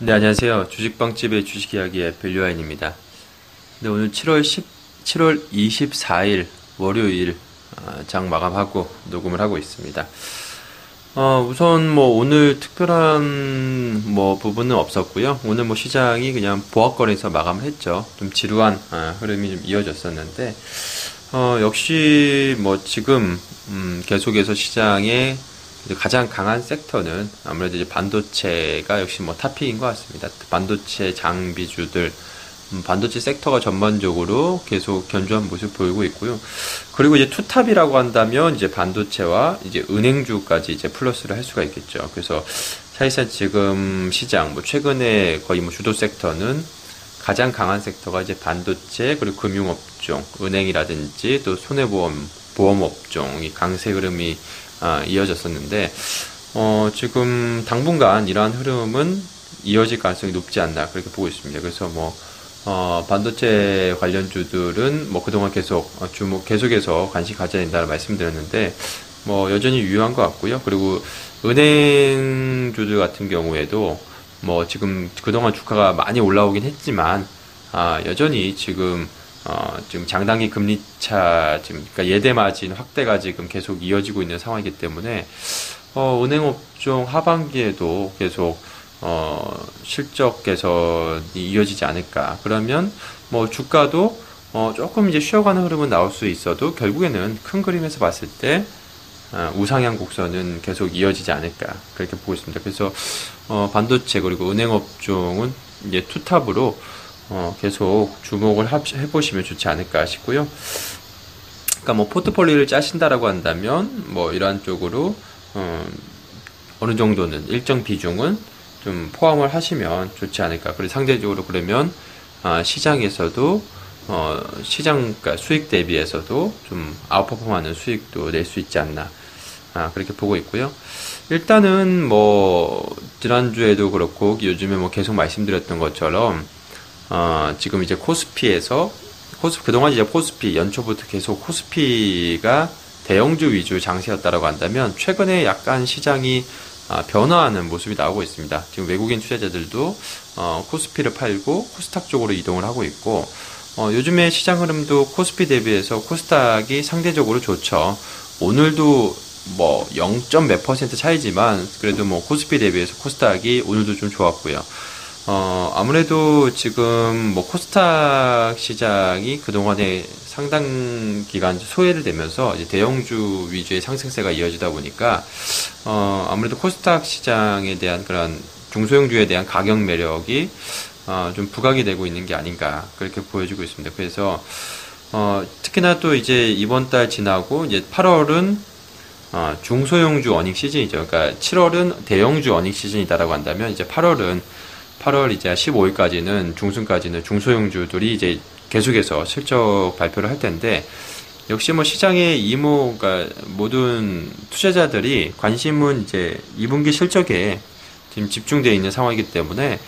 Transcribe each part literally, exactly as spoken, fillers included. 네, 안녕하세요. 주식빵집의 주식이야기의 밸류아인입니다. 네, 오늘 칠월 이십사일 월요일 장 마감하고 녹음을 하고 있습니다. 어, 우선 뭐 오늘 특별한 뭐 부분은 없었고요. 오늘 뭐 시장이 그냥 보합권에서 마감을 했죠. 좀 지루한 어, 흐름이 좀 이어졌었는데 어, 역시 뭐 지금 음, 계속해서 시장에 가장 강한 섹터는 아무래도 이제 반도체가 역시 뭐 탑픽인 것 같습니다. 반도체 장비주들, 반도체 섹터가 전반적으로 계속 견조한 모습 보이고 있고요. 그리고 이제 투탑이라고 한다면 이제 반도체와 이제 은행주까지 이제 플러스를 할 수가 있겠죠. 그래서 사실상 지금 시장, 뭐 최근에 거의 뭐 주도 섹터는 가장 강한 섹터가 이제 반도체, 그리고 금융업종, 은행이라든지 또 손해보험, 보험업종이 강세 흐름이 아, 이어졌었는데 어, 지금 당분간 이러한 흐름은 이어질 가능성이 높지 않나 그렇게 보고 있습니다. 그래서 뭐 어, 반도체 관련주들은 뭐 그동안 계속 주목 계속해서 관심 가져야 된다는 말씀드렸는데 뭐 여전히 유효한 것 같고요. 그리고 은행주들 같은 경우에도 뭐 지금 그동안 주가가 많이 올라오긴 했지만 아, 여전히 지금 어, 지금 장단기 금리차, 지금, 그러니까 예대마진 확대가 지금 계속 이어지고 있는 상황이기 때문에, 어, 은행업종 하반기에도 계속, 어, 실적 개선이 이어지지 않을까. 그러면, 뭐, 주가도, 어, 조금 이제 쉬어가는 흐름은 나올 수 있어도, 결국에는 큰 그림에서 봤을 때, 어, 우상향 곡선은 계속 이어지지 않을까. 그렇게 보고 있습니다. 그래서, 어, 반도체, 그리고 은행업종은 이제 투탑으로, 어, 계속 주목을 해보시면 좋지 않을까 싶고요. 그러니까 뭐 포트폴리오를 짜신다라고 한다면 뭐 이러한 쪽으로 어, 어느 정도는 일정 비중은 좀 포함을 하시면 좋지 않을까. 그리고 상대적으로 그러면 아, 시장에서도 어, 시장 그러니까 수익 대비해서도 좀 아웃퍼폼하는 수익도 낼 수 있지 않나. 아, 그렇게 보고 있고요. 일단은 뭐 지난주에도 그렇고 요즘에 뭐 계속 말씀드렸던 것처럼. 어, 지금 이제 코스피에서, 코스, 그동안 이제 코스피, 연초부터 계속 코스피가 대형주 위주 장세였다라고 한다면, 최근에 약간 시장이 아, 변화하는 모습이 나오고 있습니다. 지금 외국인 투자자들도, 어, 코스피를 팔고 코스닥 쪽으로 이동을 하고 있고, 어, 요즘에 시장 흐름도 코스피 대비해서 코스닥이 상대적으로 좋죠. 오늘도 뭐 영 점 몇 퍼센트 차이지만, 그래도 뭐 코스피 대비해서 코스닥이 오늘도 좀 좋았고요. 어, 아무래도 지금 뭐 코스닥 시장이 그동안에 상당 기간 소외를 되면서 이제 대형주 위주의 상승세가 이어지다 보니까, 어, 아무래도 코스닥 시장에 대한 그런 중소형주에 대한 가격 매력이, 어, 좀 부각이 되고 있는 게 아닌가, 그렇게 보여지고 있습니다. 그래서, 어, 특히나 또 이제 이번 달 지나고, 이제 팔월은, 어, 중소형주 어닝 시즌이죠. 그러니까 칠월은 대형주 어닝 시즌이다라고 한다면, 이제 팔월은 팔월 이제 십오일까지는 중순까지는 중소형주들이 이제 계속해서 실적 발표를 할 텐데, 역시 뭐 시장의 이모가 모든 투자자들이 관심은 이제 이분기 실적에 지금 집중되어 있는 상황이기 때문에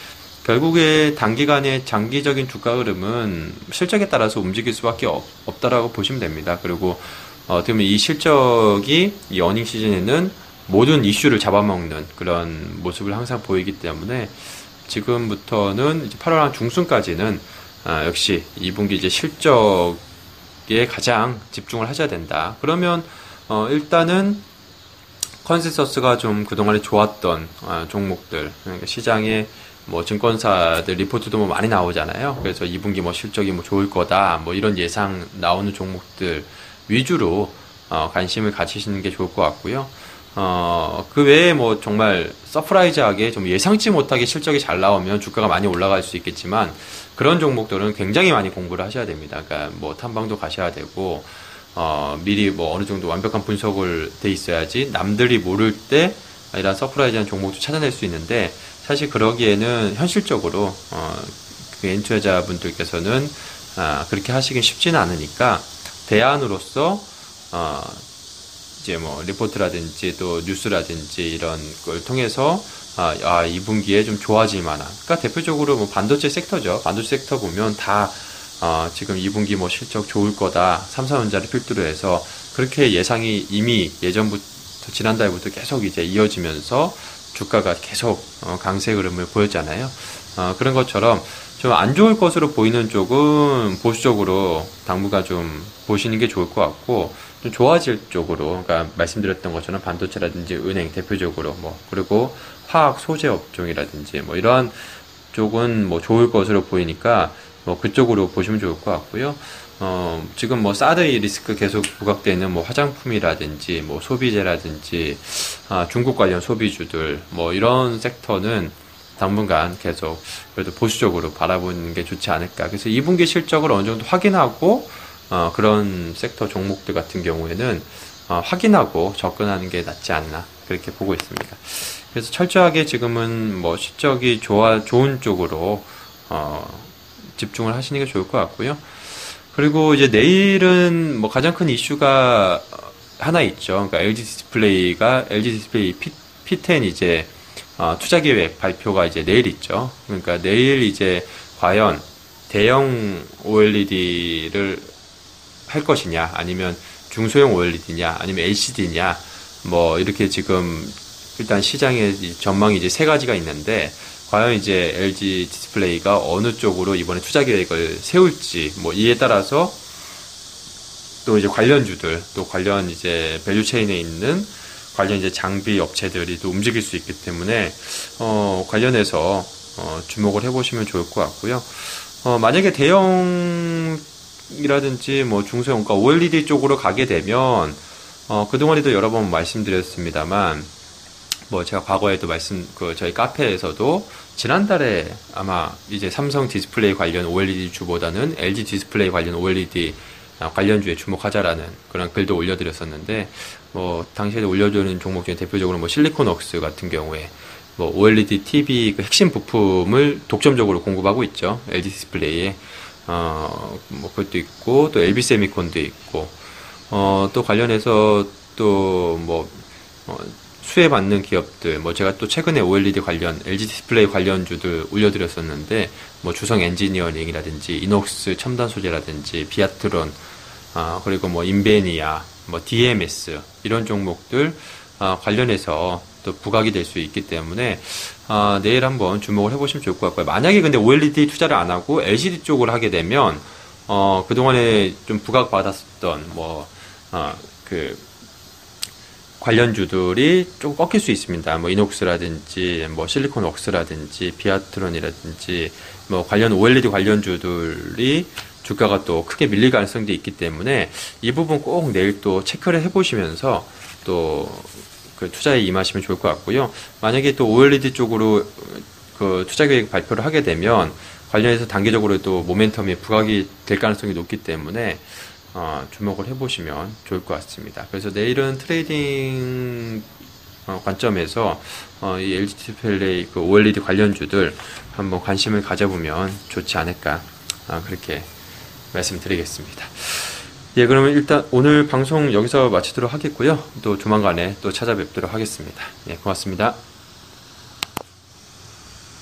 결국에 단기간의 장기적인 주가 흐름은 실적에 따라서 움직일 수밖에 없, 없다라고 보시면 됩니다. 그리고 어떻게 보면 이 실적이 이 어닝 시즌에는 모든 이슈를 잡아먹는 그런 모습을 항상 보이기 때문에 지금부터는 이제 팔월 중순까지는 아, 역시 이분기 이제 실적에 가장 집중을 하셔야 된다. 그러면 어, 일단은 컨센서스가 좀 그동안에 좋았던 아, 종목들, 그러니까 시장에 뭐 증권사들 리포트도 뭐 많이 나오잖아요. 그래서 이분기 뭐 실적이 뭐 좋을 거다, 뭐 이런 예상 나오는 종목들 위주로 어, 관심을 가지시는 게 좋을 것 같고요. 어, 그 외에 뭐 정말 서프라이즈하게 좀 예상치 못하게 실적이 잘 나오면 주가가 많이 올라갈 수 있겠지만 그런 종목들은 굉장히 많이 공부를 하셔야 됩니다. 그러니까 뭐 탐방도 가셔야 되고, 어, 미리 뭐 어느 정도 완벽한 분석을 돼 있어야지 남들이 모를 때 이런 서프라이즈한 종목도 찾아낼 수 있는데 사실 그러기에는 현실적으로, 어, 그 개인 투자자분들께서는, 아, 그렇게 하시긴 쉽지는 않으니까 대안으로서, 어, 이제 뭐 리포트라든지 또 뉴스라든지 이런 걸 통해서 아, 아 이분기에 좀 좋아질 만한. 그러니까 대표적으로 뭐 반도체 섹터죠. 반도체 섹터 보면 다 아, 지금 이분기 뭐 실적 좋을 거다. 삼성전자를 필두로 해서 그렇게 예상이 이미 예전부터 지난달부터 계속 이제 이어지면서 주가가 계속 강세 흐름을 보였잖아요. 그런 것처럼 좀 안 좋을 것으로 보이는 쪽은 보수적으로 당분간 좀 보시는 게 좋을 것 같고, 좀 좋아질 쪽으로, 그러니까 말씀드렸던 것처럼 반도체라든지 은행 대표적으로, 뭐 그리고 화학 소재 업종이라든지 뭐 이러한 쪽은 뭐 좋을 것으로 보이니까 뭐 그쪽으로 보시면 좋을 것 같고요. 어, 지금 뭐 사드의 리스크 계속 부각되는 뭐 화장품이라든지 뭐 소비재라든지 아, 중국 관련 소비주들 뭐 이런 섹터는 당분간 계속 그래도 보수적으로 바라보는 게 좋지 않을까. 그래서 이 분기 실적을 어느 정도 확인하고, 어, 그런 섹터 종목들 같은 경우에는, 어, 확인하고 접근하는 게 낫지 않나, 그렇게 보고 있습니다. 그래서 철저하게 지금은 뭐 실적이 좋아, 좋은 쪽으로, 어, 집중을 하시는 게 좋을 것 같고요. 그리고 이제 내일은 뭐 가장 큰 이슈가 하나 있죠. 그러니까 엘지 디스플레이가, 엘지 디스플레이 피 텐 이제, 어, 투자 계획 발표가 이제 내일 있죠. 그러니까 내일 이제 과연 대형 오엘이디를 할 것이냐, 아니면 중소형 오엘이디냐, 아니면 엘시디냐, 뭐 이렇게 지금 일단 시장의 전망이 이제 세 가지가 있는데, 과연 이제 엘지 디스플레이가 어느 쪽으로 이번에 투자 계획을 세울지, 뭐 이에 따라서 또 이제 관련주들, 또 관련 이제 밸류체인에 있는 관련 이제 장비 업체들이 또 움직일 수 있기 때문에, 어, 관련해서, 어, 주목을 해보시면 좋을 것 같고요. 어, 만약에 대형이라든지 뭐 중소형, 그러니까 오엘이디 쪽으로 가게 되면, 어, 그동안에도 여러 번 말씀드렸습니다만, 뭐 제가 과거에도 말씀, 그 저희 카페에서도 지난달에 아마 이제 삼성 디스플레이 관련 오엘이디 주보다는 엘지 디스플레이 관련 오엘이디 관련주에 주목하자라는 그런 글도 올려드렸었는데, 뭐 당시에도 올려주는 종목 중에 대표적으로 뭐 실리콘웍스 같은 경우에 뭐 오엘이디 티비 그 핵심 부품을 독점적으로 공급하고 있죠. 엘지 디스플레이에. 어, 뭐 그것도 있고, 또 엘비 세미콘도 있고, 어, 또 관련해서 또 뭐 어, 수혜받는 기업들, 뭐 제가 또 최근에 오엘이디 관련, 엘지 디스플레이 관련주들 올려드렸었는데, 뭐 주성 엔지니어링이라든지, 이녹스 첨단 소재라든지, 비아트론, 아, 그리고 뭐 인베니아, 뭐 디엠에스, 이런 종목들, 아, 관련해서 또 부각이 될 수 있기 때문에, 아, 내일 한번 주목을 해보시면 좋을 것 같고요. 만약에 근데 오엘이디 투자를 안 하고 엘시디 쪽으로 하게 되면, 어, 그동안에 좀 부각받았었던, 뭐, 아, 그, 관련주들이 조금 꺾일 수 있습니다. 뭐 이녹스라든지, 뭐 실리콘웍스라든지, 비아트론이라든지, 뭐 관련 오엘이디 관련주들이 주가가 또 크게 밀릴 가능성도 있기 때문에, 이 부분 꼭 내일 또 체크를 해보시면서 또 그 투자에 임하시면 좋을 것 같고요. 만약에 또 오엘이디 쪽으로 그 투자 계획 발표를 하게 되면 관련해서 단기적으로 또 모멘텀이 부각이 될 가능성이 높기 때문에, 어, 주목을 해보시면 좋을 것 같습니다. 그래서 내일은 트레이딩, 어, 관점에서, 어, 이 엘지 디스플레이 그 오엘이디 관련주들 한번 관심을 가져보면 좋지 않을까, 어, 그렇게 말씀드리겠습니다. 예, 그러면 일단 오늘 방송 여기서 마치도록 하겠고요. 또 조만간에 또 찾아뵙도록 하겠습니다. 예, 고맙습니다.